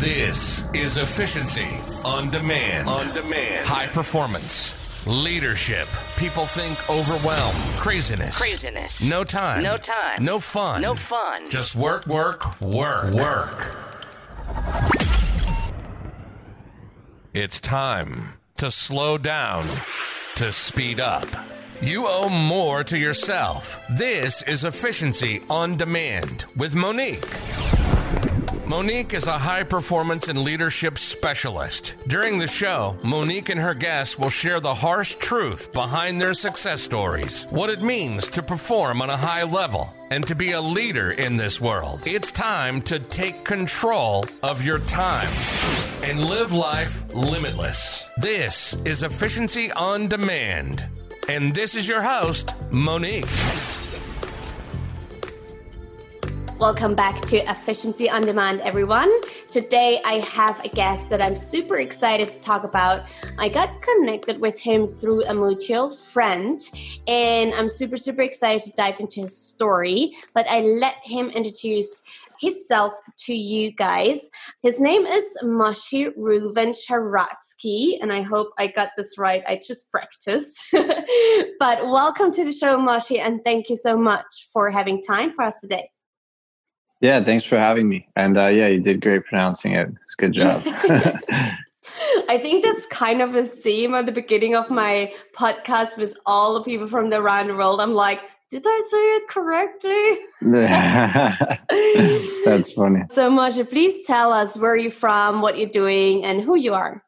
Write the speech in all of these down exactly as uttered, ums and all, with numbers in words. This is Efficiency on Demand. On demand. High performance. Leadership. People think overwhelm. Craziness. Craziness. No time. No time. No fun. No fun. Just work, work, work, work. It's time to slow down, to speed up. You owe more to yourself. This is Efficiency on Demand with Monique. Monique is a high-performance and leadership specialist. During the show, Monique and her guests will share the harsh truth behind their success stories, what it means to perform on a high level, and to be a leader in this world. It's time to take control of your time and live life limitless. This is Efficiency on Demand, and this is your host, Monique. Welcome back to Efficiency on Demand, everyone. Today, I have a guest that I'm super excited to talk about. I got connected with him through a mutual friend, and I'm super, super excited to dive into his story, but I let him introduce himself to you guys. His name is Moshe Reuven Sharratsky, and I hope I got this right. I just practiced. But welcome to the show, Moshe, and thank you so much for having time for us today. Yeah, thanks for having me. And uh, yeah, you did great pronouncing it. It's a good job. I think that's kind of a theme at the beginning of my podcast with all the people from around the world. I'm like, did I say it correctly? That's funny. So Moshe, please tell us where you're from, what you're doing, and who you are.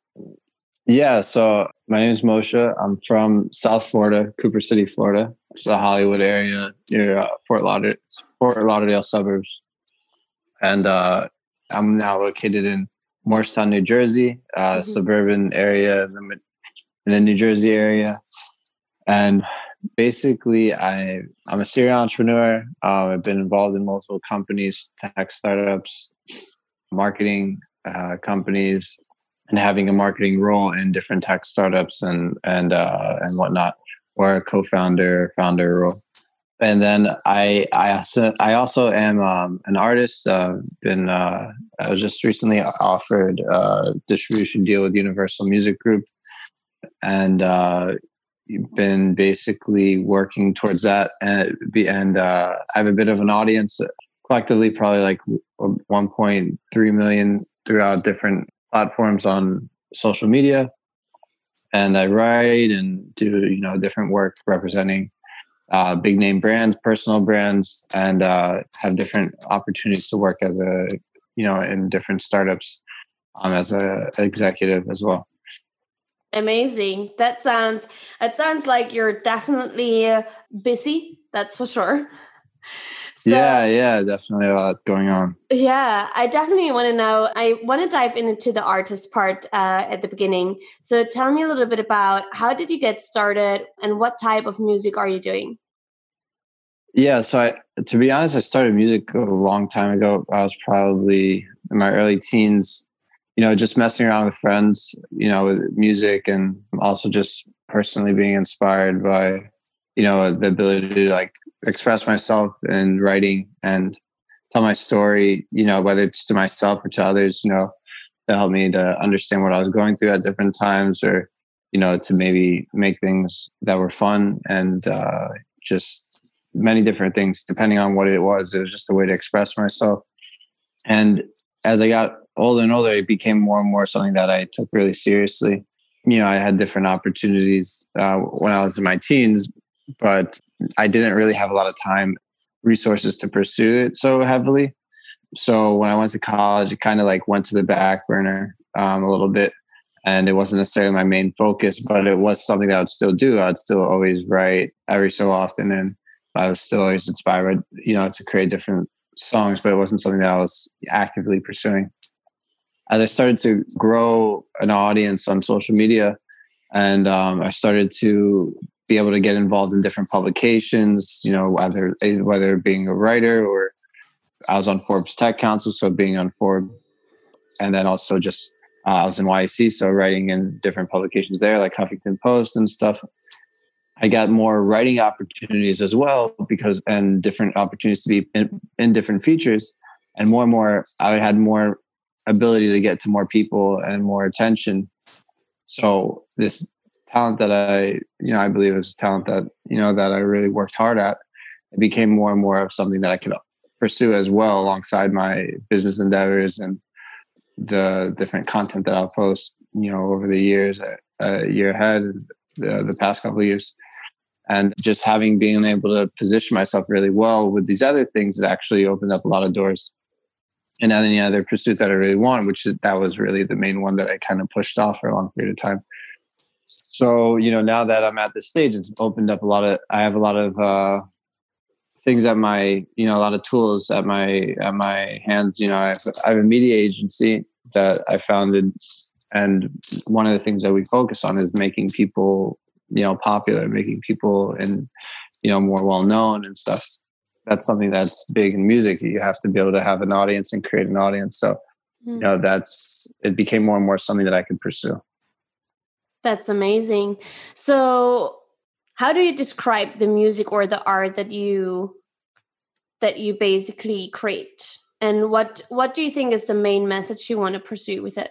Yeah, so my name is Moshe. I'm from South Florida, Cooper City, Florida. It's the Hollywood area near uh, Fort Lauderdale, Fort Lauderdale suburbs. And uh, I'm now located in Morristown, New Jersey, uh, mm-hmm. suburban area in the, in the New Jersey area. And basically, I, I'm a serial entrepreneur. Uh, I've been involved in multiple companies, tech startups, marketing uh, companies, and having a marketing role in different tech startups and and uh, and whatnot, or a co-founder, founder role. And then I I also, I also am um, an artist. Uh, been uh, I was just recently offered a distribution deal with Universal Music Group, and uh, been basically working towards that. And and uh, I have a bit of an audience collectively, probably like one point three million throughout different platforms on social media. And I write and do you know different work representing Uh, big name brands, personal brands, and uh, have different opportunities to work as a, you know, in different startups um, as a executive as well. Amazing. That sounds, it sounds like you're definitely uh, busy. That's for sure. So, yeah, yeah, definitely a lot going on. Yeah, I definitely want to know. I want to dive into the artist part uh, at the beginning. So tell me a little bit about how did you get started and what type of music are you doing? Yeah, so I, to be honest, I started music a long time ago. I was probably in my early teens, you know, just messing around with friends, you know, with music, and also just personally being inspired by, you know, the ability to like express myself in writing and tell my story, you know, whether it's to myself or to others, you know, to help me to understand what I was going through at different times, or, you know, to maybe make things that were fun, and uh, just many different things, depending on what it was. It was just a way to express myself. And as I got older and older, it became more and more something that I took really seriously. You know, I had different opportunities uh, when I was in my teens, but I didn't really have a lot of time, resources to pursue it so heavily. So when I went to college, it kind of like went to the back burner um, a little bit. And it wasn't necessarily my main focus, but it was something that I would still do. I'd still always write every so often. And I was still always inspired, you know, to create different songs, but it wasn't something that I was actively pursuing. As I started to grow an audience on social media, and um, I started to be able to get involved in different publications, you know, whether whether being a writer, or I was on Forbes Tech Council, so being on Forbes, and then also just uh, I was in Y A C, so writing in different publications there, like Huffington Post and stuff. I got more writing opportunities as well, because and different opportunities to be in, in different features, and more and more I had more ability to get to more people and more attention. So this talent that I, you know, I believe is a talent that, you know, that I really worked hard at, it became more and more of something that I could pursue as well alongside my business endeavors and the different content that I'll post, you know, over the years, a uh, year ahead, the, the past couple of years. And just having being able to position myself really well with these other things, that actually opened up a lot of doors in any other pursuit that I really want, which is, that was really the main one that I kind of pushed off for a long period of time. So, you know, now that I'm at this stage, it's opened up a lot of, I have a lot of uh, things at my, you know, a lot of tools at my, at my hands. You know, I have, I have a media agency that I founded. And one of the things that we focus on is making people, you know, popular, making people and, you know, more well-known and stuff. That's something that's big in music. You have to be able to have an audience and create an audience. So, you know, that's, it became more and more something that I could pursue. That's amazing. So how do you describe the music or the art that you, that you basically create? And what, what do you think is the main message you want to pursue with it?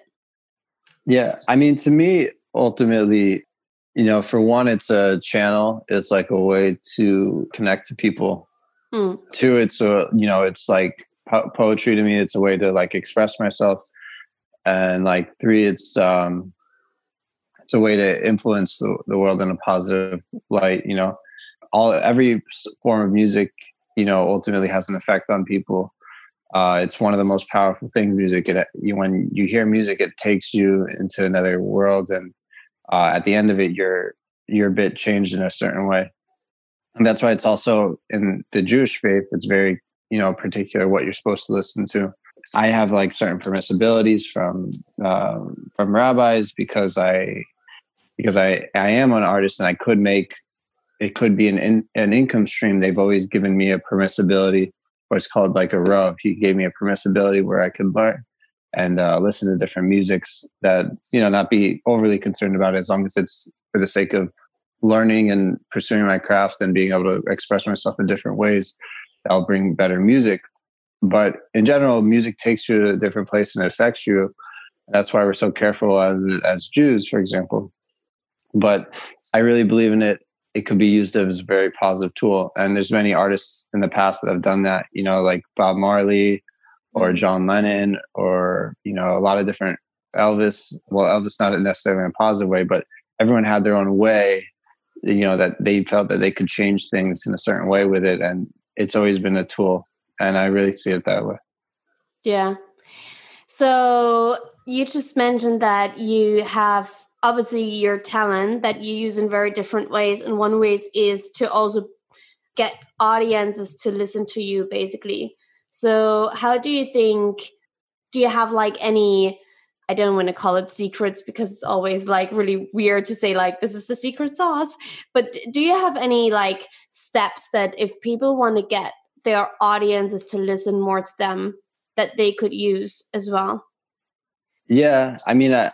Yeah. I mean, to me, ultimately, you know, for one, it's a channel. It's like a way to connect to people. Mm. Two, it's a, you know, it's like po- poetry to me. It's a way to like express myself. And like three, it's um, it's a way to influence the, the world in a positive light. You know, all every form of music, you know, ultimately has an effect on people. Uh, it's one of the most powerful things. Music. It, you, when you hear music, it takes you into another world and. Uh, at the end of it, you're you're a bit changed in a certain way, and that's why it's also in the Jewish faith. It's very, you know, particular what you're supposed to listen to. I have like certain permissibilities from uh, from rabbis because I because I, I am an artist and I could make it could be an in, an income stream. They've always given me a permissibility, or it's called like a rov. He gave me a permissibility where I could learn and uh, listen to different musics that, you know, not be overly concerned about it, as long as it's for the sake of learning and pursuing my craft and being able to express myself in different ways, that'll bring better music. But in general, music takes you to a different place and it affects you. That's why we're so careful as, as Jews, for example. But I really believe in it. It could be used as a very positive tool. And there's many artists in the past that have done that, you know, like Bob Marley, or John Lennon, or, you know, a lot of different Elvis. Well, Elvis, not necessarily in a positive way, but everyone had their own way, you know, that they felt that they could change things in a certain way with it. And it's always been a tool. And I really see it that way. Yeah. So you just mentioned that you have obviously your talent that you use in very different ways. And one way is to also get audiences to listen to you, basically. So how do you think, do you have like any, I don't want to call it secrets because it's always like really weird to say like, this is the secret sauce, but do you have any like steps that if people want to get their audiences to listen more to them that they could use as well? Yeah. I mean, I,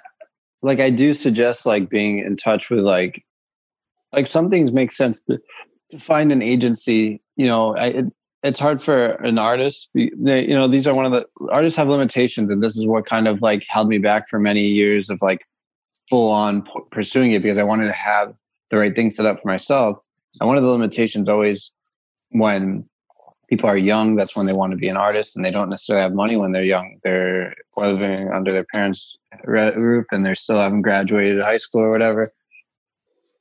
like I do suggest like being in touch with like, like some things make sense to, to find an agency, you know, I, it, it's hard for an artist, they, you know, these are one of the artists have limitations. And this is what kind of like held me back for many years of like full on p- pursuing it because I wanted to have the right thing set up for myself. And one of the limitations always when people are young, that's when they want to be an artist and they don't necessarily have money when they're young. They're living under their parents' roof and they still haven't graduated high school or whatever.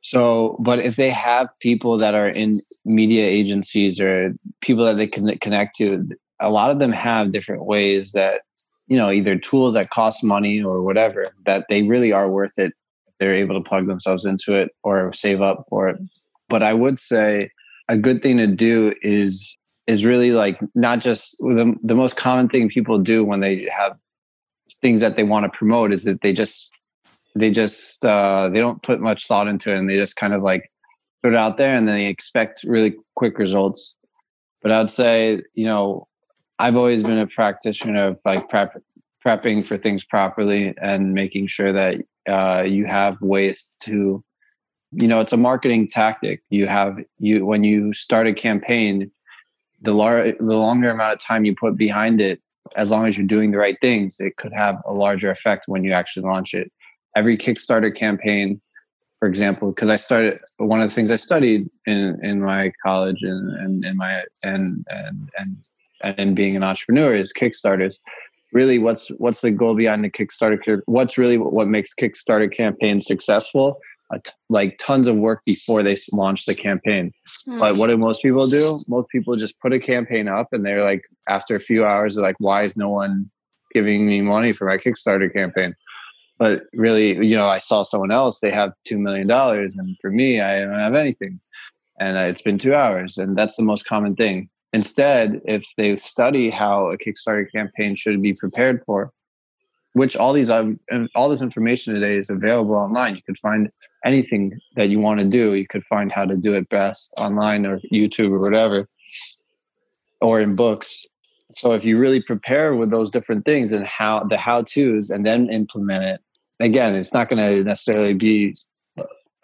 So, but if they have people that are in media agencies or people that they can connect to, a lot of them have different ways that, you know, either tools that cost money or whatever, that they really are worth it. They're able to plug themselves into it or save up for it. But I would say a good thing to do is, is really like not just the, the most common thing people do when they have things that they want to promote is that they just They just, uh, they don't put much thought into it and they just kind of like put it out there and then they expect really quick results. But I would say, you know, I've always been a practitioner of like prep, prepping for things properly and making sure that uh, you have ways to, you know, it's a marketing tactic. You have, you when you start a campaign, the, lar- the longer amount of time you put behind it, as long as you're doing the right things, it could have a larger effect when you actually launch it. Every Kickstarter campaign, for example, because I started, one of the things I studied in, in my college and, and, and my, and, and, and, and being an entrepreneur is Kickstarters. Really, what's, what's the goal behind the Kickstarter? What's really what makes Kickstarter campaigns successful? Uh, t- like tons of work before they launch the campaign. Mm. But what do most people do? Most people just put a campaign up and they're like, after a few hours, they're like, why is no one giving me money for my Kickstarter campaign? But really, you know, I saw someone else, they have two million dollars. And for me, I don't have anything. And it's been two hours. And that's the most common thing. Instead, if they study how a Kickstarter campaign should be prepared for, which all these um, all this information today is available online. You could find anything that you want to do. You could find how to do it best online or YouTube or whatever, or in books. So if you really prepare with those different things and how the how-tos and then implement it, again, it's not going to necessarily be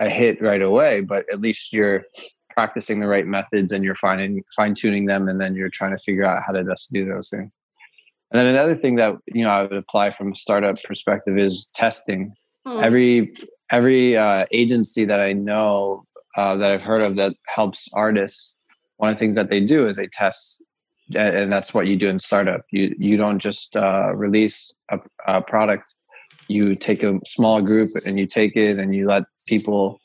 a hit right away, but at least you're practicing the right methods and you're finding, fine-tuning them, and then you're trying to figure out how to best do those things. And then another thing that, you know, I would apply from a startup perspective is testing. Mm. Every every uh, agency that I know uh, that I've heard of that helps artists, one of the things that they do is they test, and that's what you do in startup. You you don't just uh, release a, a product. You take a small group and you take it and you let people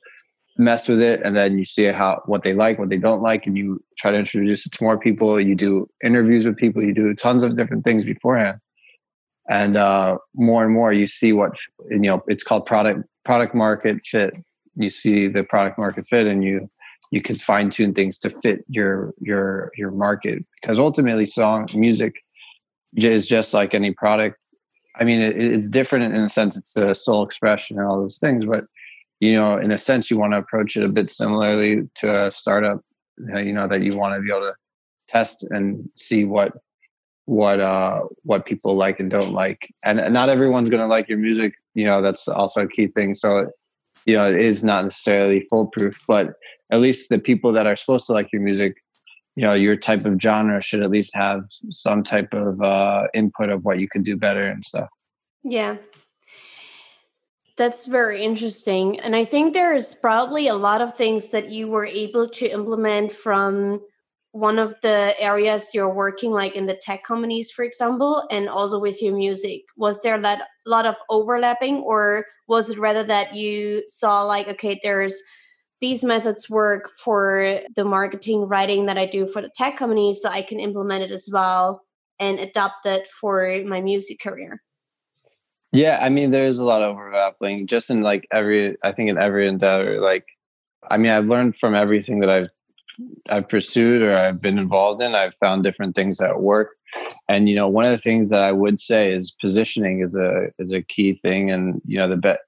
mess with it, and then you see how what they like, what they don't like, and you try to introduce it to more people. You do interviews with people. You do tons of different things beforehand, and uh, more and more you see what, you know. It's called product product market fit. You see the product market fit, and you you can fine tune things to fit your your your market, because ultimately, song music is just like any product. I mean, it, it's different in a sense. It's the soul expression and all those things, but you know, in a sense, you want to approach it a bit similarly to a startup, you know, that you want to be able to test and see what what uh, what people like and don't like. And, and not everyone's going to like your music. You know, that's also a key thing. So, you know, it is not necessarily foolproof, but at least the people that are supposed to like your music, you know, your type of genre should at least have some type of uh, input of what you could do better and stuff. Yeah. That's very interesting. And I think there is probably a lot of things that you were able to implement from one of the areas you're working, like in the tech companies, for example, and also with your music. Was there a lot of overlapping, or was it rather that you saw like, okay, there's these methods work for the marketing writing that I do for the tech companies, so I can implement it as well and adopt it for my music career? Yeah, I mean, there's a lot of overlapping just in like every, I think in every endeavor, like, I mean, I've learned from everything that I've, I've pursued or I've been involved in. I've found different things that work. And, you know, one of the things that I would say is positioning is a, is a key thing. And, you know, the bet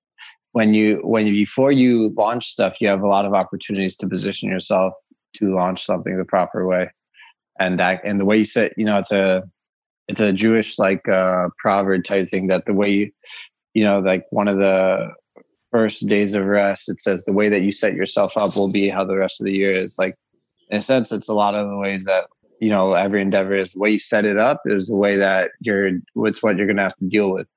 when you, when you, before you launch stuff, you have a lot of opportunities to position yourself to launch something the proper way. And that, and the way you say, you know, it's a, It's a Jewish like uh, proverb type thing that the way you, you know, like one of the first days of rest, it says the way that you set yourself up will be how the rest of the year is. Like, in a sense, it's a lot of the ways that, you know, every endeavor is the way you set it up is the way that you're, it's what you're going to have to deal with.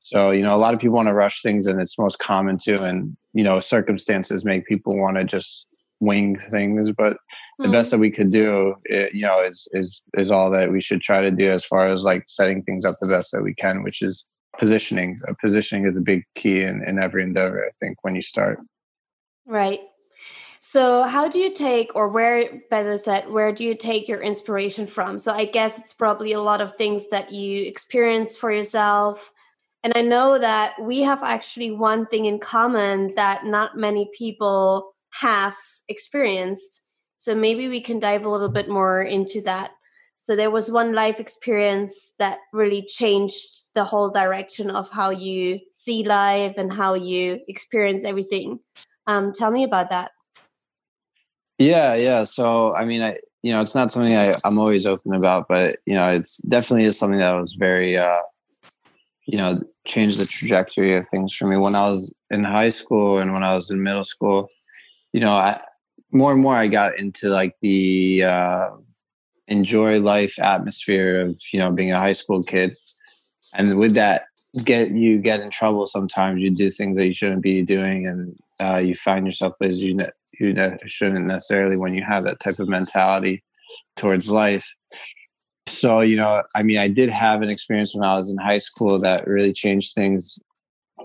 So, you know, a lot of people want to rush things, and it's most common too. And, you know, circumstances make people want to just wing things, but the best that we could do, it, you know, is is is all that we should try to do as far as like setting things up the best that we can, which is positioning. Uh, positioning is a big key in, in every endeavor, I think, when you start. Right. So how do you take, or where, better said, where do you take your inspiration from? So I guess it's probably a lot of things that you experienced for yourself. And I know that we have actually one thing in common that not many people have experienced. So maybe we can dive a little bit more into that. So there was one life experience that really changed the whole direction of how you see life and how you experience everything. Um, tell me about that. Yeah, yeah. So, I mean, I, you know, it's not something I, I'm always open about, but, you know, it's definitely is something that was very, uh, you know, changed the trajectory of things for me. When I was in high school and when I was in middle school, you know, I, more and more I got into like the uh, enjoy life atmosphere of, you know, being a high school kid. And with that, get you get in trouble sometimes. You do things that you shouldn't be doing, and uh, you find yourself as you ne- you ne- shouldn't necessarily when you have that type of mentality towards life. So, you know, I mean, I did have an experience when I was in high school that really changed things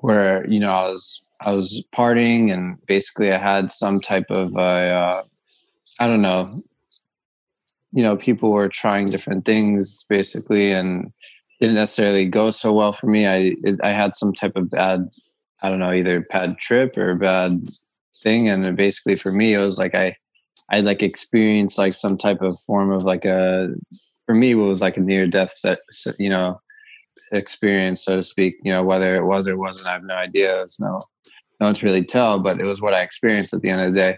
where, you know, I was I was partying, and basically I had some type of, uh, uh, I don't know, you know, people were trying different things basically, and didn't necessarily go so well for me. I I had some type of bad, I don't know, either bad trip or bad thing. And basically for me, it was like I, I like experienced like some type of form of like a, for me, it was like a near death, set, you know, experience, so to speak. You know, whether it was or wasn't, I have no idea. It's no, no one to really tell, but it was what I experienced at the end of the day.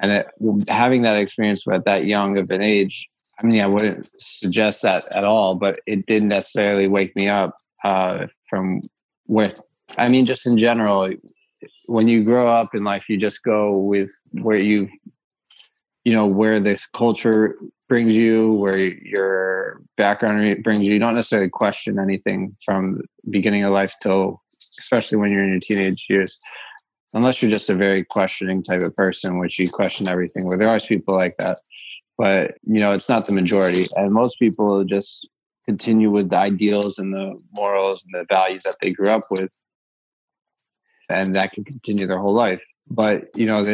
And it, having that experience at that young of an age, I mean, I wouldn't suggest that at all, but it didn't necessarily wake me up uh, from where, I mean, just in general, when you grow up in life, you just go with where you, you know, where this culture brings you, where your background brings you. You don't necessarily question anything from the beginning of life till, especially when you're in your teenage years, unless you're just a very questioning type of person, which you question everything. Well, there are people like that. But, you know, it's not the majority. And most people just continue with the ideals and the morals and the values that they grew up with. And that can continue their whole life. But, you know,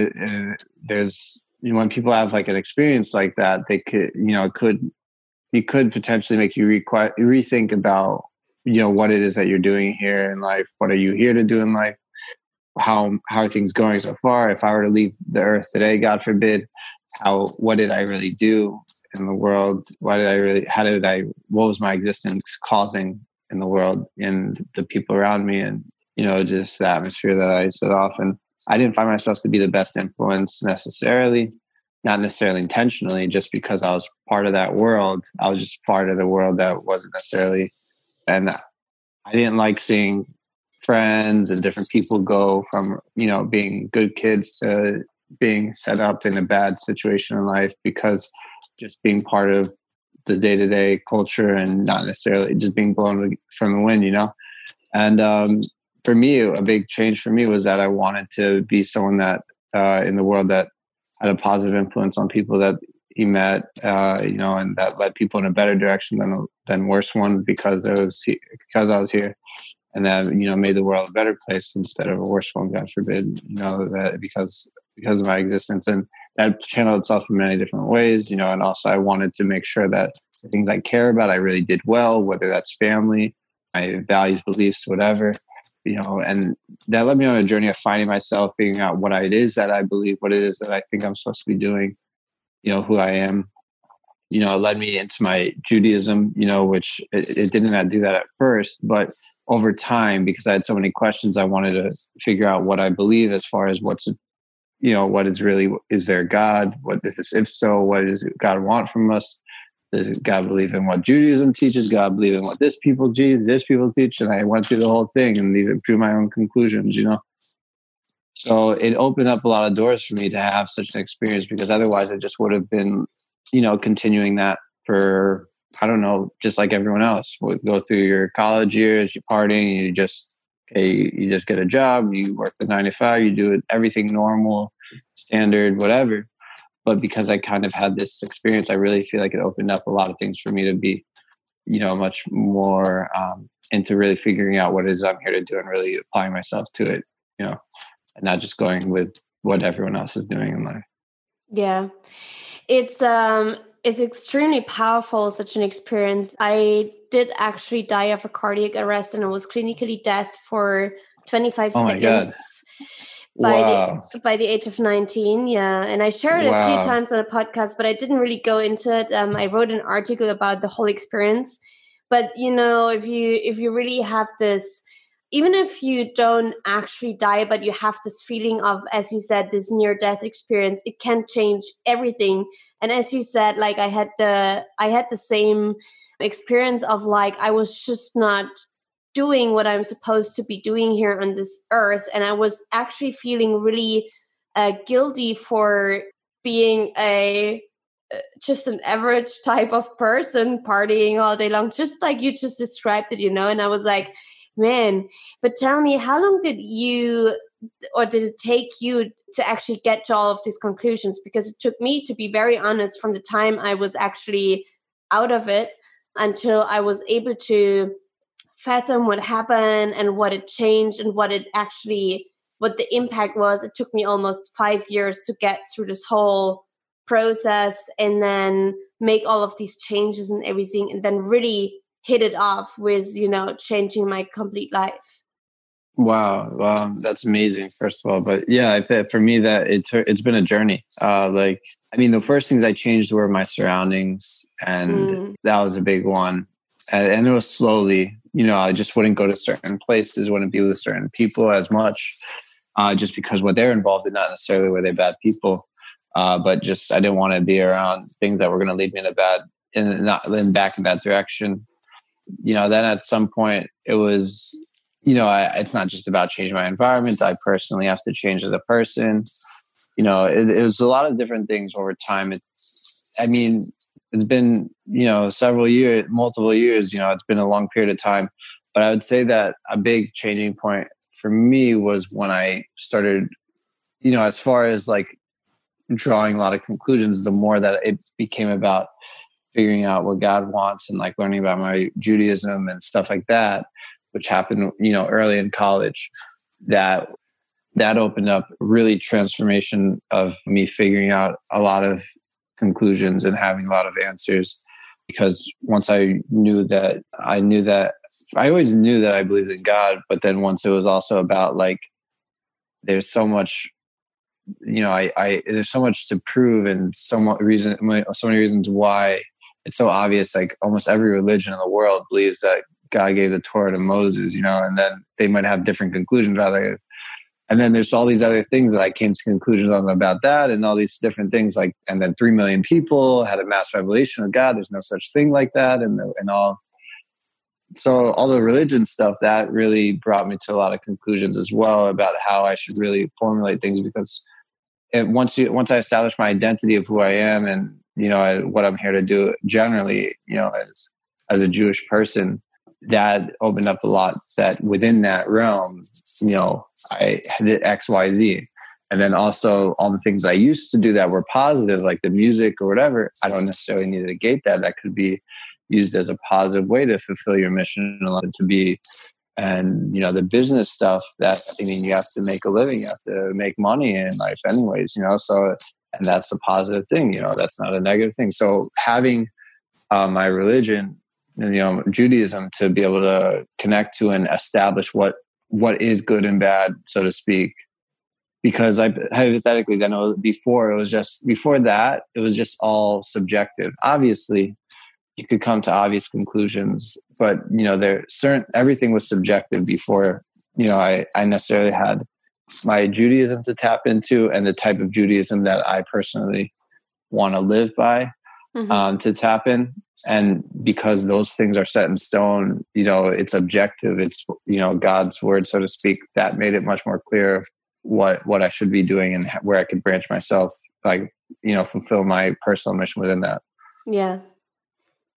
there's, you know, when people have like an experience like that, they could, you know, it could, it could potentially make you re- rethink about, you know, what it is that you're doing here in life. What are you here to do in life? How, how are things going so far? If I were to leave the earth today, God forbid, how, what did I really do in the world? Why did I really, how did I, what was my existence causing in the world and the people around me? And, you know, just the atmosphere that I set off. And I didn't find myself to be the best influence necessarily, not necessarily intentionally, just because I was part of that world. I was just part of the world that wasn't necessarily, and I didn't like seeing friends and different people go from, you know, being good kids to being set up in a bad situation in life, because just being part of the day-to-day culture and not necessarily just being blown from the wind, you know? And um, for me, a big change for me was that I wanted to be someone that uh, in the world that had a positive influence on people that he met, uh, you know, and that led people in a better direction than a than worse one, because I was here, because I was here. And that, you know, made the world a better place instead of a worse one, God forbid, you know, that because because of my existence. And that channeled itself in many different ways, you know. And also I wanted to make sure that the things I care about, I really did well, whether that's family, my values, beliefs, whatever, you know. And that led me on a journey of finding myself, figuring out what it is that I believe, what it is that I think I'm supposed to be doing, you know, who I am. You know, it led me into my Judaism, you know, which it, it did not do that at first, but over time, because I had so many questions, I wanted to figure out what I believe as far as what's, you know, what is really, is there God? What is this? If so, what does God want from us? Does God believe in what Judaism teaches? God believe in what this people teach, this people teach? And I went through the whole thing and even drew my own conclusions, you know? So it opened up a lot of doors for me to have such an experience, because otherwise I just would have been, you know, continuing that for, I don't know, just like everyone else would go through your college years, you're partying, you just, okay, you just get a job, you work the nine to five, you do everything normal, standard, whatever. But because I kind of had this experience, I really feel like it opened up a lot of things for me to be, you know, much more um, into really figuring out what it is I'm here to do and really applying myself to it, you know, and not just going with what everyone else is doing in life. Yeah. It's, um, It's extremely powerful, such an experience. I did actually die of a cardiac arrest, and I was clinically deaf for twenty-five oh seconds by, wow. the, by the age of nineteen. Yeah. And I shared it wow. a few times on a podcast, but I didn't really go into it. Um, I wrote an article about the whole experience. But, you know, if you if you really have this, even if you don't actually die, but you have this feeling of, as you said, this near-death experience, it can change everything. And as you said, like I had the I had the same experience of like I was just not doing what I'm supposed to be doing here on this earth. And I was actually feeling really uh, guilty for being a just an average type of person partying all day long, just like you just described it, you know? And I was like, man, but tell me, how long did you, or did it take you to actually get to all of these conclusions? Because it took me, to be very honest, from the time I was actually out of it until I was able to fathom what happened and what it changed and what it actually, what the impact was. It took me almost five years to get through this whole process and then make all of these changes and everything, and then really hit it off with, you know, changing my complete life. Wow. Wow. That's amazing, first of all. But yeah, I think for me that it's, it's been a journey. Uh, like, I mean, the first things I changed were my surroundings, and mm. that was a big one. And, and it was slowly, you know, I just wouldn't go to certain places, wouldn't be with certain people as much, uh, just because what they're involved in, not necessarily were they bad people. Uh, but just, I didn't want to be around things that were going to lead me in a bad, in not in back in that direction. You know, then at some point it was, you know, I, it's not just about changing my environment. I personally have to change as a person. You know, it, it was a lot of different things over time. It, I mean, it's been, you know, several years, multiple years, you know, it's been a long period of time. But I would say that a big changing point for me was when I started, you know, as far as like drawing a lot of conclusions, the more that it became about figuring out what God wants and like learning about my Judaism and stuff like that, which happened, you know, early in college, that that opened up really transformation of me figuring out a lot of conclusions and having a lot of answers. Because once I knew that, I knew that I always knew that I believed in God, but then once it was also about like, there's so much, you know, I, I there's so much to prove and so much reason, so many reasons why it's so obvious. Like almost every religion in the world believes that God gave the Torah to Moses, you know, and then they might have different conclusions about it. And then there's all these other things that I came to conclusions on about that, and all these different things. Like, and then three million people had a mass revelation of God. There's no such thing like that, and the, and all. So all the religion stuff, that really brought me to a lot of conclusions as well about how I should really formulate things, because it, once you once I established my identity of who I am and, you know, I, what I'm here to do generally, you know, as as a Jewish person, that opened up a lot that within that realm, you know, I did X, Y, Z. And then also all the things I used to do that were positive, like the music or whatever, I don't necessarily need to negate that. That could be used as a positive way to fulfill your mission and allow it to be. And, you know, the business stuff that, I mean, you have to make a living, you have to make money in life anyways, you know, so, and that's a positive thing, you know, that's not a negative thing. So having uh, my religion, and, you know, Judaism, to be able to connect to and establish what what is good and bad, so to speak. Because I hypothetically, then it was, before it was just before that, it was just all subjective. Obviously, you could come to obvious conclusions, but you know, there certain everything was subjective before. You know, I I necessarily had my Judaism to tap into and the type of Judaism that I personally want to live by. Mm-hmm. Um, to tap in. And because those things are set in stone, you know, it's objective. It's, you know, God's word, so to speak. That made it much more clear what, what I should be doing and where I could branch myself, like, you know, fulfill my personal mission within that. Yeah.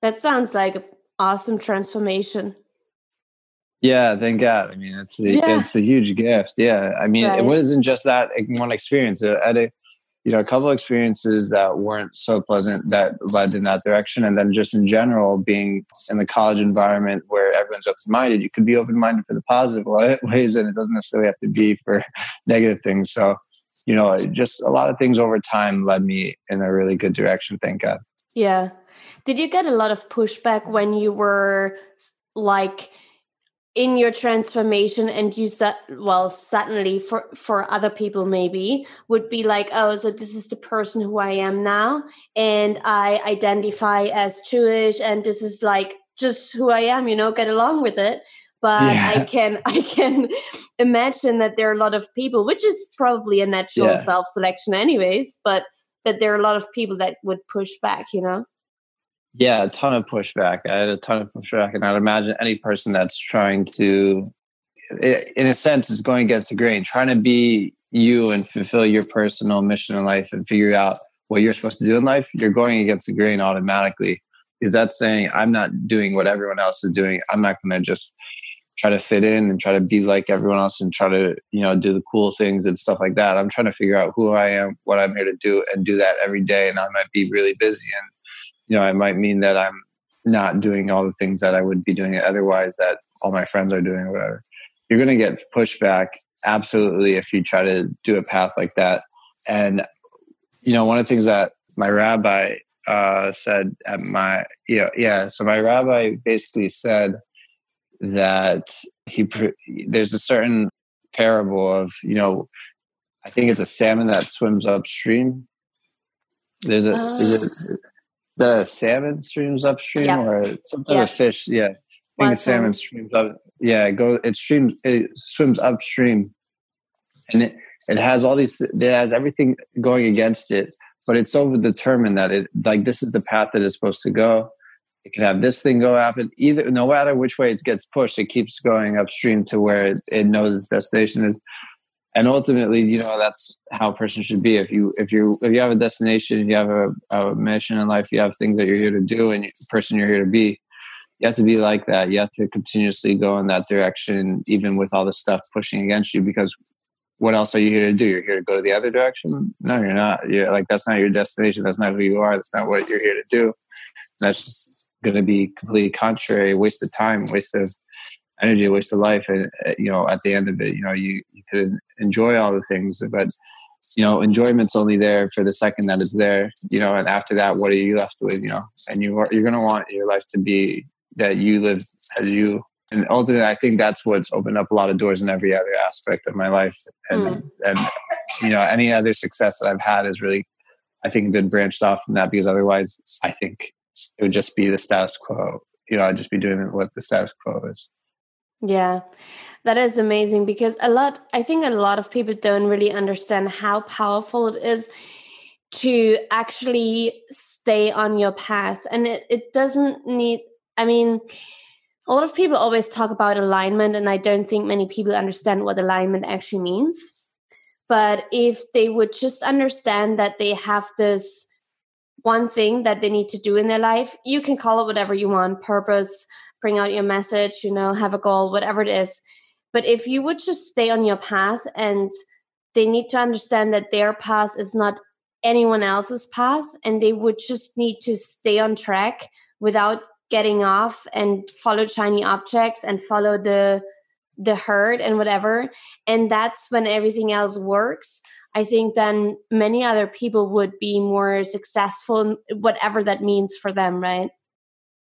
That sounds like an awesome transformation. Yeah, thank God. I mean, it's a, yeah. it's a huge gift. Yeah. I mean, right. It wasn't just that one experience. At a You know, a couple of experiences that weren't so pleasant that led in that direction. And then just in general, being in the college environment where everyone's open-minded, you could be open-minded for the positive ways, and it doesn't necessarily have to be for negative things. So, you know, just a lot of things over time led me in a really good direction, thank God. Yeah. Did you get a lot of pushback when you were like in your transformation and you said, well, suddenly for, for other people maybe would be like, oh, so this is the person who I am now and I identify as Jewish and this is like just who I am, you know, get along with it. But yeah. I can I can imagine that there are a lot of people, which is probably a natural yeah. self-selection anyways, but that there are a lot of people that would push back, you know? Yeah, a ton of pushback. I had a ton of pushback, and I'd imagine any person that's trying to, in a sense, is going against the grain, trying to be you and fulfill your personal mission in life and figure out what you're supposed to do in life, you're going against the grain automatically. Is that saying I'm not doing what everyone else is doing? I'm not going to just try to fit in and try to be like everyone else and try to, you know, do the cool things and stuff like that. I'm trying to figure out who I am, what I'm here to do, and do that every day. And I might be really busy, and, you know, it might mean that I'm not doing all the things that I would be doing otherwise that all my friends are doing or whatever. You're going to get pushback, absolutely, if you try to do a path like that. And, you know, one of the things that my rabbi uh, said at my, you know, yeah, so my rabbi basically said that he, there's a certain parable of, you know, I think it's a salmon that swims upstream. There's a, uh, is it the salmon streams upstream yeah. or some sort yeah. of fish? Yeah. I think One it's salmon streams up. Yeah. It goes, it streams, it swims upstream, and it, it has all these, it has everything going against it, but it's so determined that it, like, this is the path that it's supposed to go. It can have this thing go happen. Either, no matter which way it gets pushed, it keeps going upstream to where it, it knows its destination is. And ultimately, you know, that's how a person should be. If you if you if you have a destination, you have a, a mission in life, you have things that you're here to do, and the person you're here to be, you have to be like that. You have to continuously go in that direction, even with all the stuff pushing against you. Because what else are you here to do? You're here to go to the other direction? No, you're not. You're like, that's not your destination. That's not who you are. That's not what you're here to do. That's just going to be completely contrary, waste of time, waste of energy, waste of life. And, you know, at the end of it, you know, you, you could enjoy all the things, but, you know, enjoyment's only there for the second that it's there, you know, and after that, what are you left with, you know? And you are, you're going to want your life to be that you live as you. And ultimately, I think that's what's opened up a lot of doors in every other aspect of my life. And, mm. and you know, any other success that I've had is really, I think, been branched off from that, because otherwise, I think, it would just be the status quo. You know, I'd just be doing what the status quo is. Yeah, that is amazing, because a lot, I think a lot of people don't really understand how powerful it is to actually stay on your path. And it, it doesn't need, I mean, a lot of people always talk about alignment, and I don't think many people understand what alignment actually means. But if they would just understand that they have this one thing that they need to do in their life, you can call it whatever you want, purpose, bring out your message, you know, have a goal, whatever it is. But if you would just stay on your path, and they need to understand that their path is not anyone else's path, and they would just need to stay on track without getting off and follow shiny objects and follow the the herd and whatever. And that's when everything else works. I think then many other people would be more successful, whatever that means for them, right?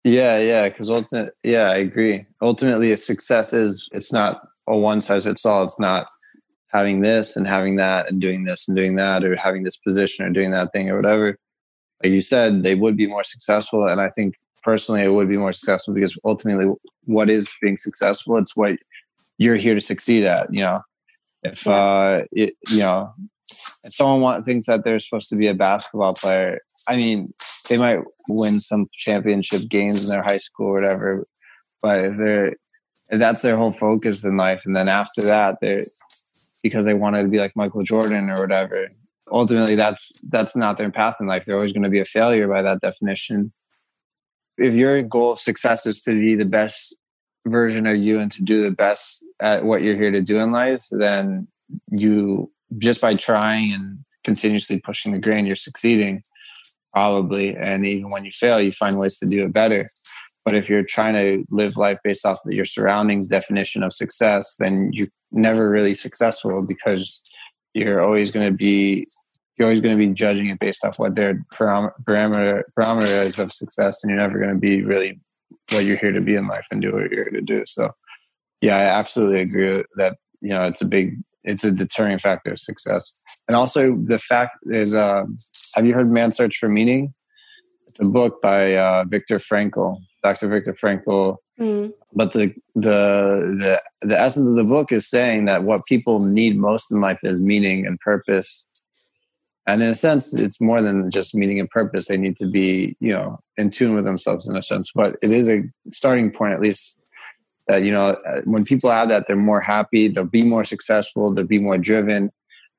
Yeah, yeah, because ultimately, yeah, I agree. Ultimately, a success is, it's not a one-size-fits-all. It's not having this and having that and doing this and doing that, or having this position or doing that thing or whatever. Like you said, they would be more successful, and I think personally it would be more successful, because ultimately what is being successful, it's what you're here to succeed at, you know? If, uh, it, you know, if someone want, thinks that they're supposed to be a basketball player, I mean, they might win some championship games in their high school or whatever, but if they're, if that's their whole focus in life, and then after that, they're, because they wanted to be like Michael Jordan or whatever, ultimately that's, that's not their path in life. They're always going to be a failure by that definition. If your goal of success is to be the best version of you and to do the best at what you're here to do in life, then you, just by trying and continuously pushing the grain, you're succeeding probably. And even when you fail, you find ways to do it better. But if you're trying to live life based off of your surroundings definition of success, then you're never really successful, because you're always going to be, you're always going to be judging it based off what their parameter parameter is of success. And you're never going to be really what you're here to be in life and do what you're here to do. So yeah, I absolutely agree that, you know, it's a big, it's a deterring factor of success. And also the fact is, uh, have you heard Man's Search for Meaning? It's a book by uh, Viktor Frankl, Doctor Viktor Frankl. Mm. But the, the, the, the essence of the book is saying that what people need most in life is meaning and purpose. And in a sense, it's more than just meaning and purpose. They need to be, you know, in tune with themselves in a sense. But it is a starting point, at least, that, you know, when people have that, they're more happy, they'll be more successful, they'll be more driven.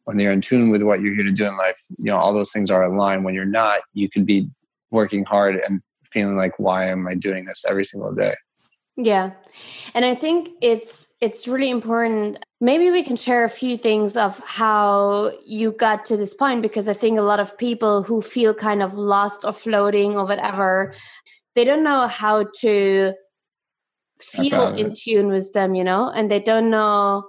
when you're in tune with what you're here to do in life, you know, all those things are aligned. When you're not, you could be working hard and feeling like, why am I doing this every single day? Yeah. And I think it's it's really important. Maybe we can share a few things of how you got to this point, because I think a lot of people who feel kind of lost or floating or whatever, they don't know how to feel in tune with them, you know, and they don't know.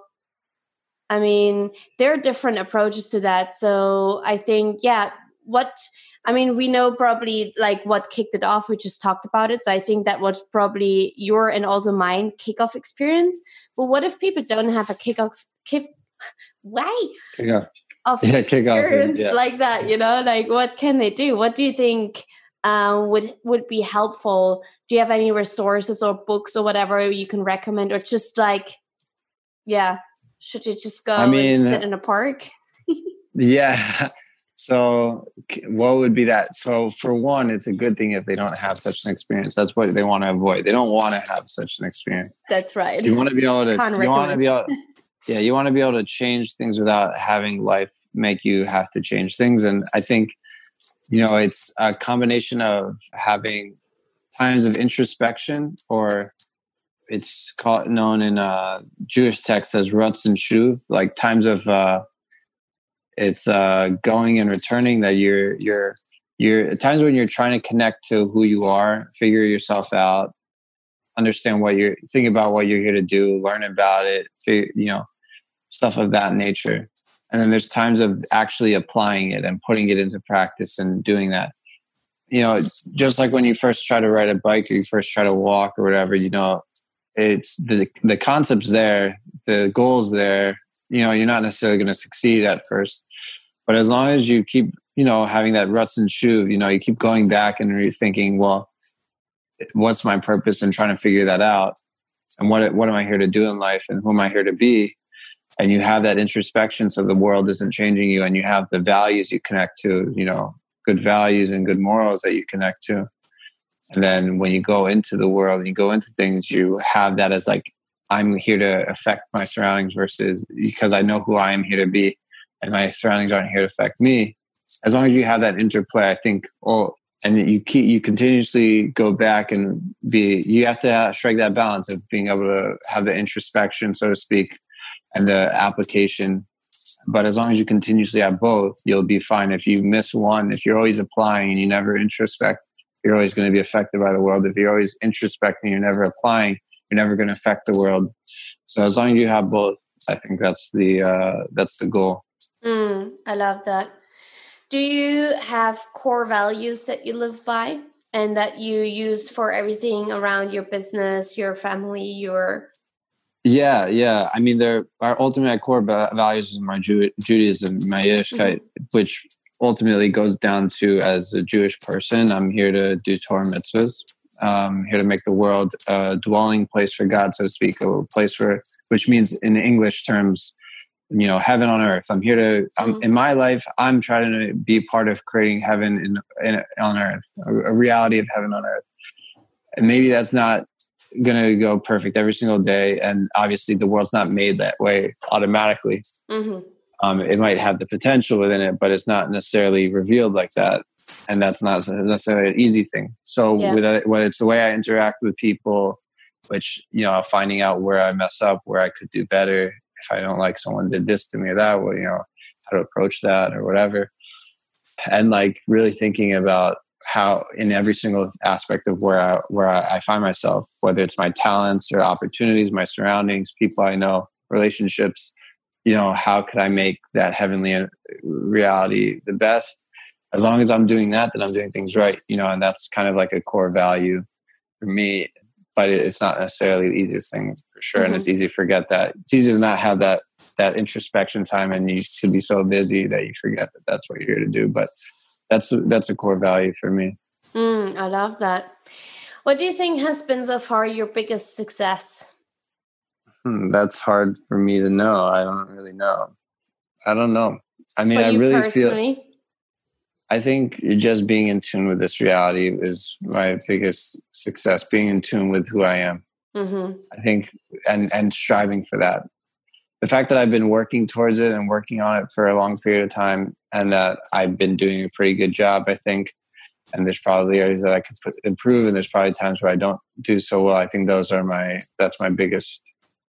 I mean, there are different approaches to that. So I think, yeah, what... I mean, we know probably like what kicked it off. We just talked about it. So I think that was probably your and also mine kickoff experience. But what if people don't have a kickoff, kick, why? Kickoff. Kickoff yeah, experience kickoff, yeah. like that, you know? Like, what can they do? What do you think um, would, would be helpful? Do you have any resources or books or whatever you can recommend? Or just like, yeah, should you just go I mean, and sit in a park? Yeah. So what would be that? So for one, it's a good thing if they don't have such an experience. That's what they want to avoid. They don't want to have such an experience. That's right. So you want to be able to, you want to be able, yeah, you want to be able to change things without having life make you have to change things. And I think, you know, it's a combination of having times of introspection, or it's called, known in uh, Jewish texts as Rutz and Shuv, like times of, uh, It's uh, going and returning, that you're, you're, you're at times when you're trying to connect to who you are, figure yourself out, understand what you're, think about what you're here to do, learn about it, figure, you know, stuff of that nature. And then there's times of actually applying it and putting it into practice and doing that. You know, it's just like when you first try to ride a bike, or you first try to walk or whatever, you know, it's the, the concept's there, the goal's there. You know, you're not necessarily going to succeed at first, but as long as you keep, you know, having that ruts and shoe, you know, you keep going back and rethinking, well, what's my purpose, and trying to figure that out, and what what am I here to do in life, and who am I here to be? And you have that introspection, so the world isn't changing you, and you have the values you connect to, you know, good values and good morals that you connect to. And then when you go into the world and you go into things, you have that as like, I'm here to affect my surroundings, versus because I know who I am here to be and my surroundings aren't here to affect me. As long as you have that interplay, I think, oh, and you keep, you continuously go back and be, you have to strike that balance of being able to have the introspection, so to speak, and the application. But as long as you continuously have both, you'll be fine. If you miss one, if you're always applying and you never introspect, you're always going to be affected by the world. If you're always introspecting, you're never applying, you're never going to affect the world. So as long as you have both, I think that's the uh, that's the goal. Mm, I love that. Do you have core values that you live by and that you use for everything around your business, your family, your... Yeah, yeah. I mean, there are ultimate core values in my Jew- Judaism, my Yiddishkeit, mm-hmm. which ultimately goes down to, as a Jewish person, I'm here to do Torah mitzvahs. Um, here to make the world a dwelling place for God, so to speak, a place for, which means in English terms, you know, heaven on earth. I'm here to, um, mm-hmm. in my life, I'm trying to be part of creating heaven in, in, on earth, a, a reality of heaven on earth. And maybe that's not going to go perfect every single day. And obviously the world's not made that way automatically. Mm-hmm. Um, it might have the potential within it, but it's not necessarily revealed like that. And that's not necessarily an easy thing. So yeah. with a, whether it's the way I interact with people, which, you know, finding out where I mess up, where I could do better, if I don't like someone did this to me or that, well, you know, how to approach that or whatever. And like really thinking about how in every single aspect of where I, where I find myself, whether it's my talents or opportunities, my surroundings, people I know, relationships, you know, how could I make that heavenly reality the best? As long as I'm doing that, then I'm doing things right, you know, and that's kind of like a core value for me, but it's not necessarily the easiest thing for sure. Mm-hmm. And it's easy to forget that. It's easy to not have that, that introspection time, and you should be so busy that you forget that that's what you're here to do. But that's, that's a core value for me. Mm, I love that. What do you think has been so far your biggest success? Hmm, that's hard for me to know. I don't really know. I don't know. I mean, I really personally? feel... I think just being in tune with this reality is my biggest success, being in tune with who I am. Mm-hmm. I think, and, and striving for that. the fact that I've been working towards it and working on it for a long period of time, and that I've been doing a pretty good job, I think. And there's probably areas that I could improve, and there's probably times where I don't do so well. I think those are my, that's my biggest,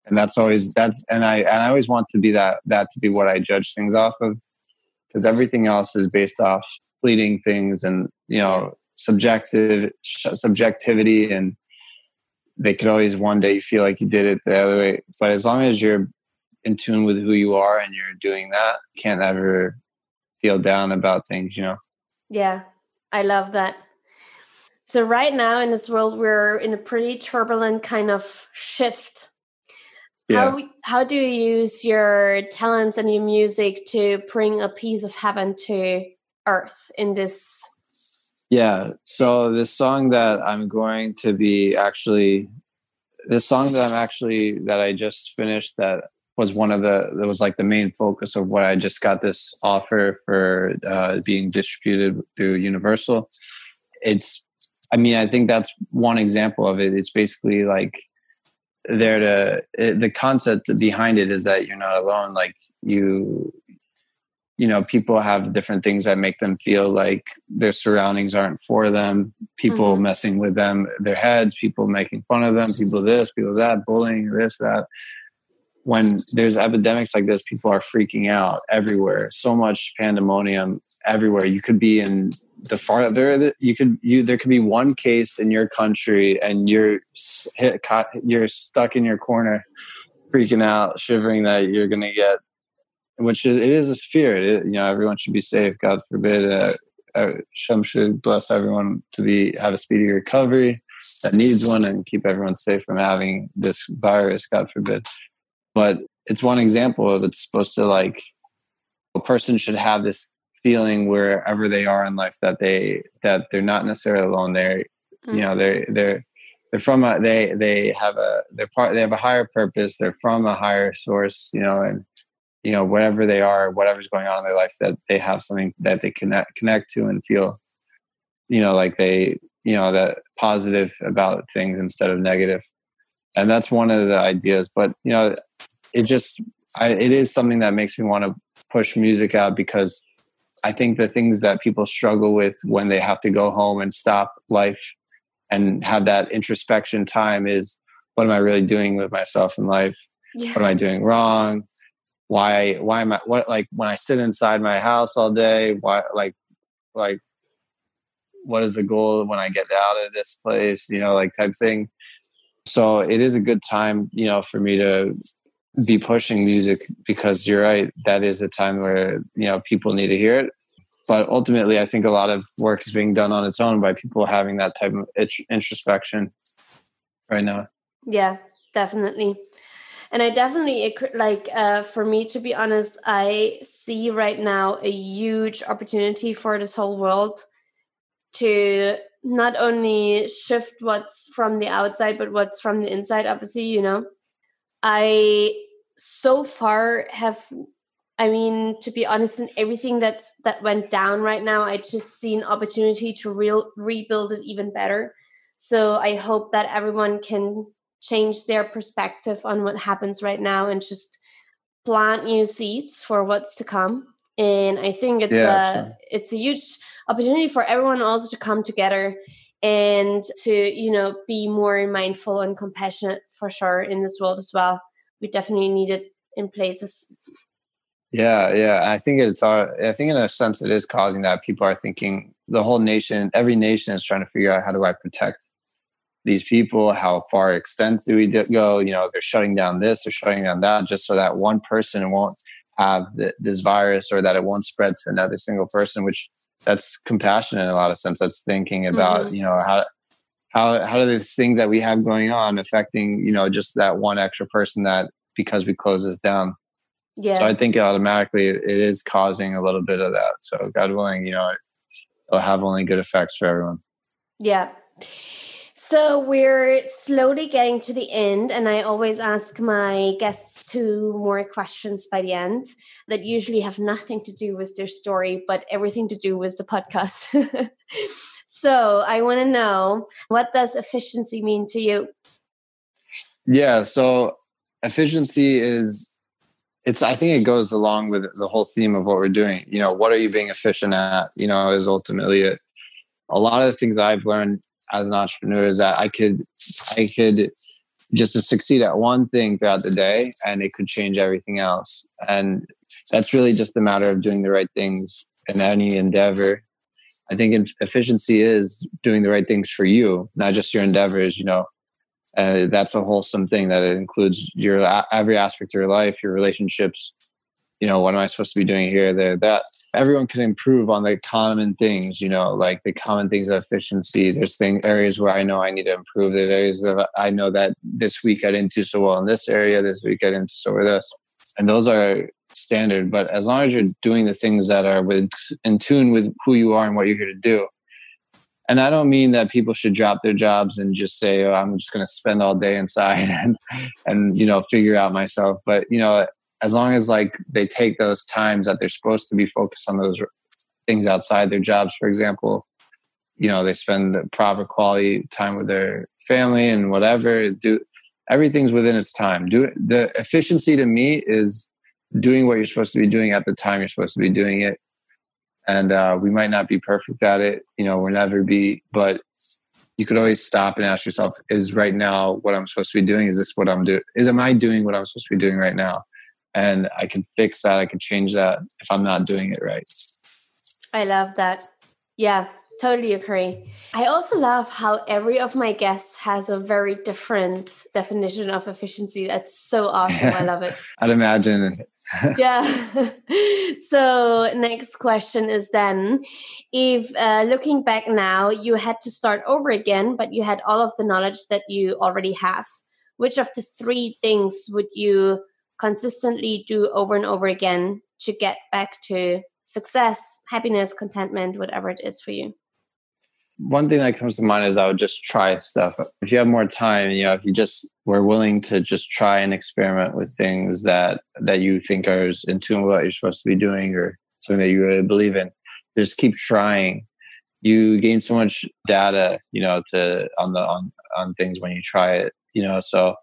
and that's always, that's, and I, and I always want to be that, that to be what I judge things off of, because everything else is based off fleeting things and, you know, subjective, subjectivity, and they could always, one day you feel like you did it the other way. But as long as you're in tune with who you are and you're doing that, you can't ever feel down about things, you know? Yeah. I love that. So right now in this world, we're in a pretty turbulent kind of shift. Yeah. How how do you use your talents and your music to bring a piece of heaven to earth in this? Yeah. So this song that I'm going to be actually, this song that I'm actually, that I just finished, that was one of the, that was like the main focus of what I just got this offer for uh, being distributed through Universal. It's, I mean, I think that's one example of it. It's basically like there to, it, the concept behind it is that you're not alone. Like you, you know, people have different things that make them feel like their surroundings aren't for them. People mm-hmm. messing with them, their heads, people making fun of them, people this, people that, bullying, this, that. When there's epidemics like this, people are freaking out everywhere. So much pandemonium everywhere. You could be in the farther, you could, you, there could be one case in your country and you're hit, caught, you're stuck in your corner, freaking out, shivering that you're going to get, which is, it is a sphere. It is, you know, everyone should be safe. God forbid. Uh, Hashem should bless everyone to be, have a speedy recovery that needs one, and keep everyone safe from having this virus. God forbid. But it's one example that's supposed to, like, a person should have this feeling wherever they are in life that they, that they're not necessarily alone. They're, mm-hmm. you know, they're, they're, they're from a, they, they have a, they're part, they have a higher purpose. They're from a higher source, you know, and, you know, whatever they are, whatever's going on in their life, that they have something that they connect, connect to and feel, you know, like they, you know, that positive about things instead of negative. And that's one of the ideas. But, you know, it just, I, it is something that makes me want to push music out, because I think the things that people struggle with when they have to go home and stop life and have that introspection time is, what am I really doing with myself in life? Yeah. What am I doing wrong? Why, why am I, what, like when I sit inside my house all day, why, like, like, what is the goal when I get out of this place, you know, like type thing. So it is a good time, you know, for me to be pushing music, because you're right, that is a time where, you know, people need to hear it. But ultimately, I think a lot of work is being done on its own by people having that type of introspection right now. Yeah, definitely. And I definitely, like, uh, for me, to be honest, I see right now a huge opportunity for this whole world to not only shift what's from the outside, but what's from the inside, obviously, you know. I so far have, I mean, to be honest, in everything that, that went down right now, I just see an opportunity to real, rebuild it even better. So I hope that everyone can change their perspective on what happens right now and just plant new seeds for what's to come. And I think it's yeah, a sure. it's a huge opportunity for everyone also to come together and to, you know, be more mindful and compassionate, for sure, in this world as well. We definitely need it in places. Yeah, yeah. I think it's our, I think in a sense it is causing that. People are thinking, the whole nation, every nation is trying to figure out, how do I protect these people? How far extent do we go? You know, they're shutting down this, they're shutting down that, just so that one person won't have th- this virus, or that it won't spread to another single person, which that's compassion in a lot of sense. That's thinking about, mm-hmm. you know, how, how, how do these things that we have going on affecting, you know, just that one extra person, that because we close this down. Yeah. So I think automatically it is causing a little bit of that. So God willing, you know, it'll have only good effects for everyone. Yeah. So we're slowly getting to the end, and I always ask my guests two more questions by the end that usually have nothing to do with their story, but everything to do with the podcast. So I want to know, what does efficiency mean to you? Yeah, so efficiency is it's, I think it goes along with the whole theme of what we're doing. You know, what are you being efficient at? You know, is ultimately it. A lot of the things I've learned as an entrepreneur is that I could, I could just succeed at one thing throughout the day and it could change everything else. And that's really just a matter of doing the right things in any endeavor. I think efficiency is doing the right things for you, not just your endeavors, you know. Uh, that's a wholesome thing that it includes your every aspect of your life, your relationships. You know, what am I supposed to be doing here, there, that? Everyone can improve on the common things, you know, like the common things of efficiency. There's thing, areas where I know I need to improve. There's areas that I know that this week I didn't do so well in this area, this week I didn't do so well with this. And those are standard. But as long as you're doing the things that are with, in tune with who you are and what you're here to do. And I don't mean that people should drop their jobs and just say, oh, I'm just going to spend all day inside and, and, you know, figure out myself. But, you know, as long as like they take those times that they're supposed to be focused on those things outside their jobs, for example, you know, they spend the proper quality time with their family and whatever, do everything's within its time. Do the efficiency to me is doing what you're supposed to be doing at the time you're supposed to be doing it. And uh, we might not be perfect at it. You know, we'll never be, but you could always stop and ask yourself, is right now what I'm supposed to be doing? Is this what I'm doing? Is, am I doing what I'm supposed to be doing right now? And I can fix that. I can change that if I'm not doing it right. I love that. Yeah, totally agree. I also love how every of my guests has a very different definition of efficiency. That's so awesome. I love it. I'd imagine. Yeah. So next question is then, if uh, looking back now, you had to start over again, but you had all of the knowledge that you already have, which of the three things would you consistently do over and over again to get back to success, happiness, contentment, whatever it is for you? One thing that comes to mind is I would just try stuff. If you have more time, you know, if you just were willing to just try and experiment with things that that you think are in tune with what you're supposed to be doing or something that you really believe in, just keep trying. You gain so much data, you know, to on the on, on things when you try it, you know, so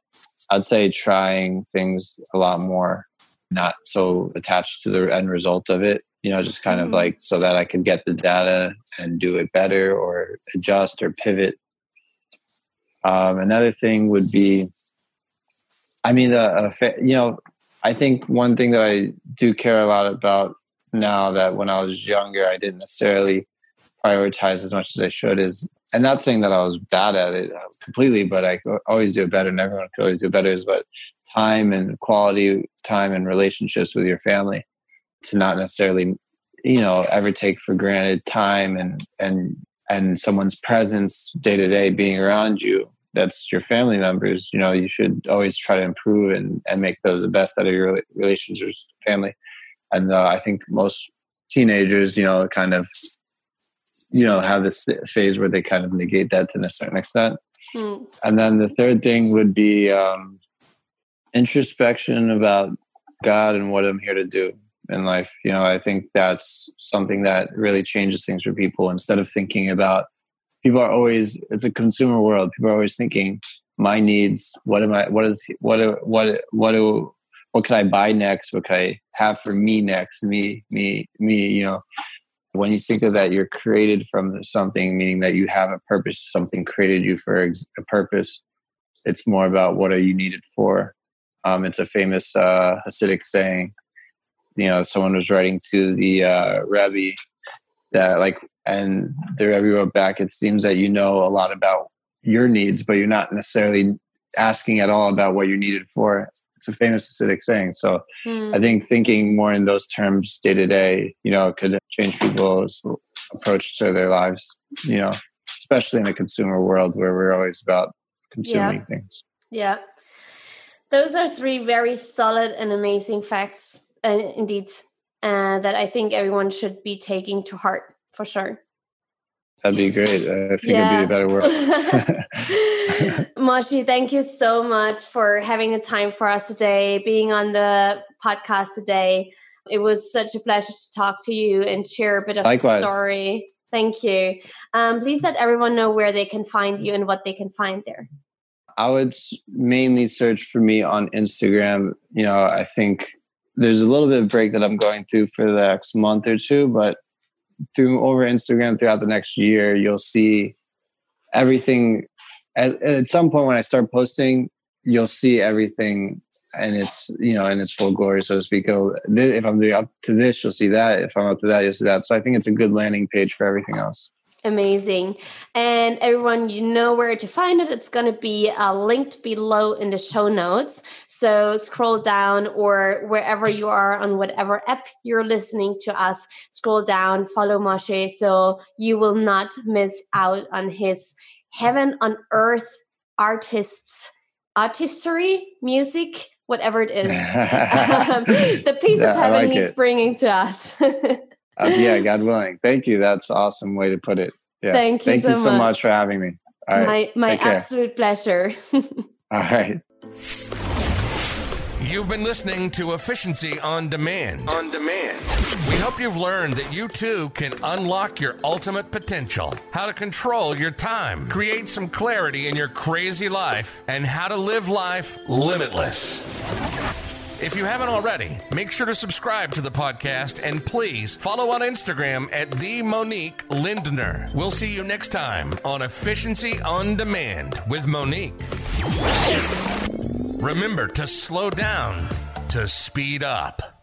I'd say trying things a lot more, not so attached to the end result of it, you know, just kind mm-hmm. of like so that I could get the data and do it better or adjust or pivot. Um, another thing would be, I mean, uh, you know, I think one thing that I do care a lot about now that when I was younger, I didn't necessarily prioritize as much as I should is, and not saying that I was bad at it completely, but I could always do it better and everyone could always do better is but time and quality time and relationships with your family to not necessarily, you know, ever take for granted time and, and, and someone's presence day to day being around you. That's your family members. You know, you should always try to improve and, and make those the best out of your relationships with family. And uh, I think most teenagers, you know, kind of, you know, have this phase where they kind of negate that to a certain extent. Mm. And then the third thing would be um, introspection about God and what I'm here to do in life. You know, I think that's something that really changes things for people. Instead of thinking about, people are always, it's a consumer world. People are always thinking, my needs, what am I, what is, what, what, what do, what can I buy next? What can I have for me next? Me, me, me, you know. When you think of that, you're created from something, meaning that you have a purpose. Something created you for a purpose. It's more about what are you needed for. Um, it's a famous uh, Hasidic saying. You know, someone was writing to the uh, Rebbe that, like, and the Rebbe wrote back, it seems that you know a lot about your needs, but you're not necessarily asking at all about what you're needed for. It's a famous Hasidic saying. So mm. I think thinking more in those terms day to day, you know, could change people's approach to their lives, you know, especially in a consumer world where we're always about consuming yeah. things. Yeah. Those are three very solid and amazing facts, uh, indeed, uh, that I think everyone should be taking to heart for sure. That'd be great. Uh, I think yeah. it'd be a better world. Moshe, thank you so much for having the time for us today, being on the podcast today. It was such a pleasure to talk to you and share a bit of Likewise. The story. Thank you. Um, please let everyone know where they can find you and what they can find there. I would mainly search for me on Instagram. You know, I think there's a little bit of break that I'm going through for the next month or two, but through over Instagram throughout the next year, you'll see everything. At, at some point when I start posting, you'll see everything and it's, you know, in its full glory, so to speak. Oh, th- if I'm doing up to this, you'll see that. If I'm up to that, you'll see that. So I think it's a good landing page for everything else. Amazing. And everyone, you know where to find it. It's going to be uh, linked below in the show notes. So scroll down, or wherever you are on whatever app you're listening to us, scroll down, follow Moshe, so you will not miss out on his heaven on earth artists, artistry, music, whatever it is, um, the piece yeah, of heaven like he's it. bringing to us. Uh, yeah, God willing. Thank you. That's an awesome way to put it. Yeah. Thank you, Thank so, you so much. much for having me. All right. My my absolute pleasure. All right. You've been listening to Efficiency on Demand. On Demand. We hope you've learned that you too can unlock your ultimate potential, how to control your time, create some clarity in your crazy life, and how to live life limitless. If you haven't already, make sure to subscribe to the podcast and please follow on Instagram at the Monique Lindner. We'll see you next time on Efficiency on Demand with Monique. Remember to slow down to speed up.